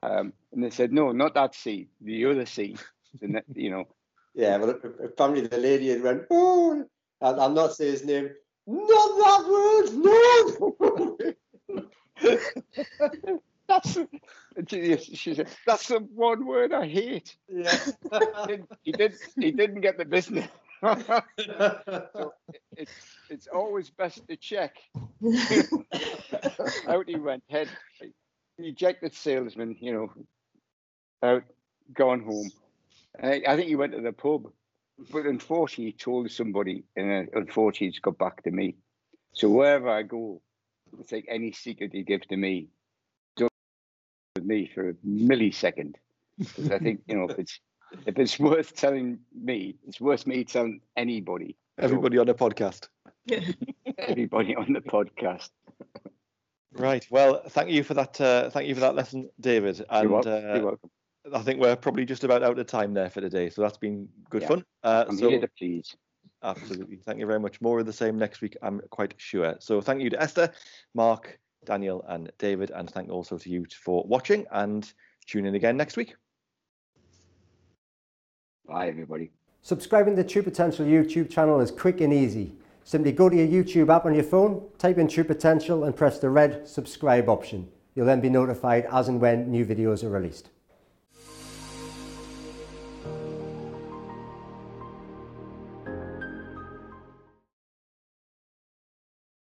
Um, and they said, no, not that C, the other C. And that, you know. Yeah, well, apparently the lady had went, oh, I'll not say his name. Not that word, no. That's a, she said, that's the one word I hate. Yeah. he, didn't, he didn't. He didn't get the business. So it, it's it's always best to check. Out he went, head rejected salesman. You know, out, gone home. I, I think you went to the pub, but unfortunately you told somebody, and unfortunately it's got back to me. So wherever I go, it's like any secret you give to me, don't with me for a millisecond. Because I think, you know, if it's if it's worth telling me, it's worth me telling anybody. Everybody so, on the podcast. Everybody on the podcast. Right. Well, thank you for that. Uh, thank you for that lesson, David. And, you're welcome. You're welcome. Uh, I think we're probably just about out of time there for today. So that's been good yeah. fun. Uh, I'm so, here to please. Absolutely. Thank you very much. More of the same next week, I'm quite sure. So thank you to Esther, Mark, Daniel and David. And thank also to you for watching, and tune in again next week. Bye, everybody. Subscribing to True Potential YouTube channel is quick and easy. Simply go to your YouTube app on your phone, type in True Potential and press the red subscribe option. You'll then be notified as and when new videos are released.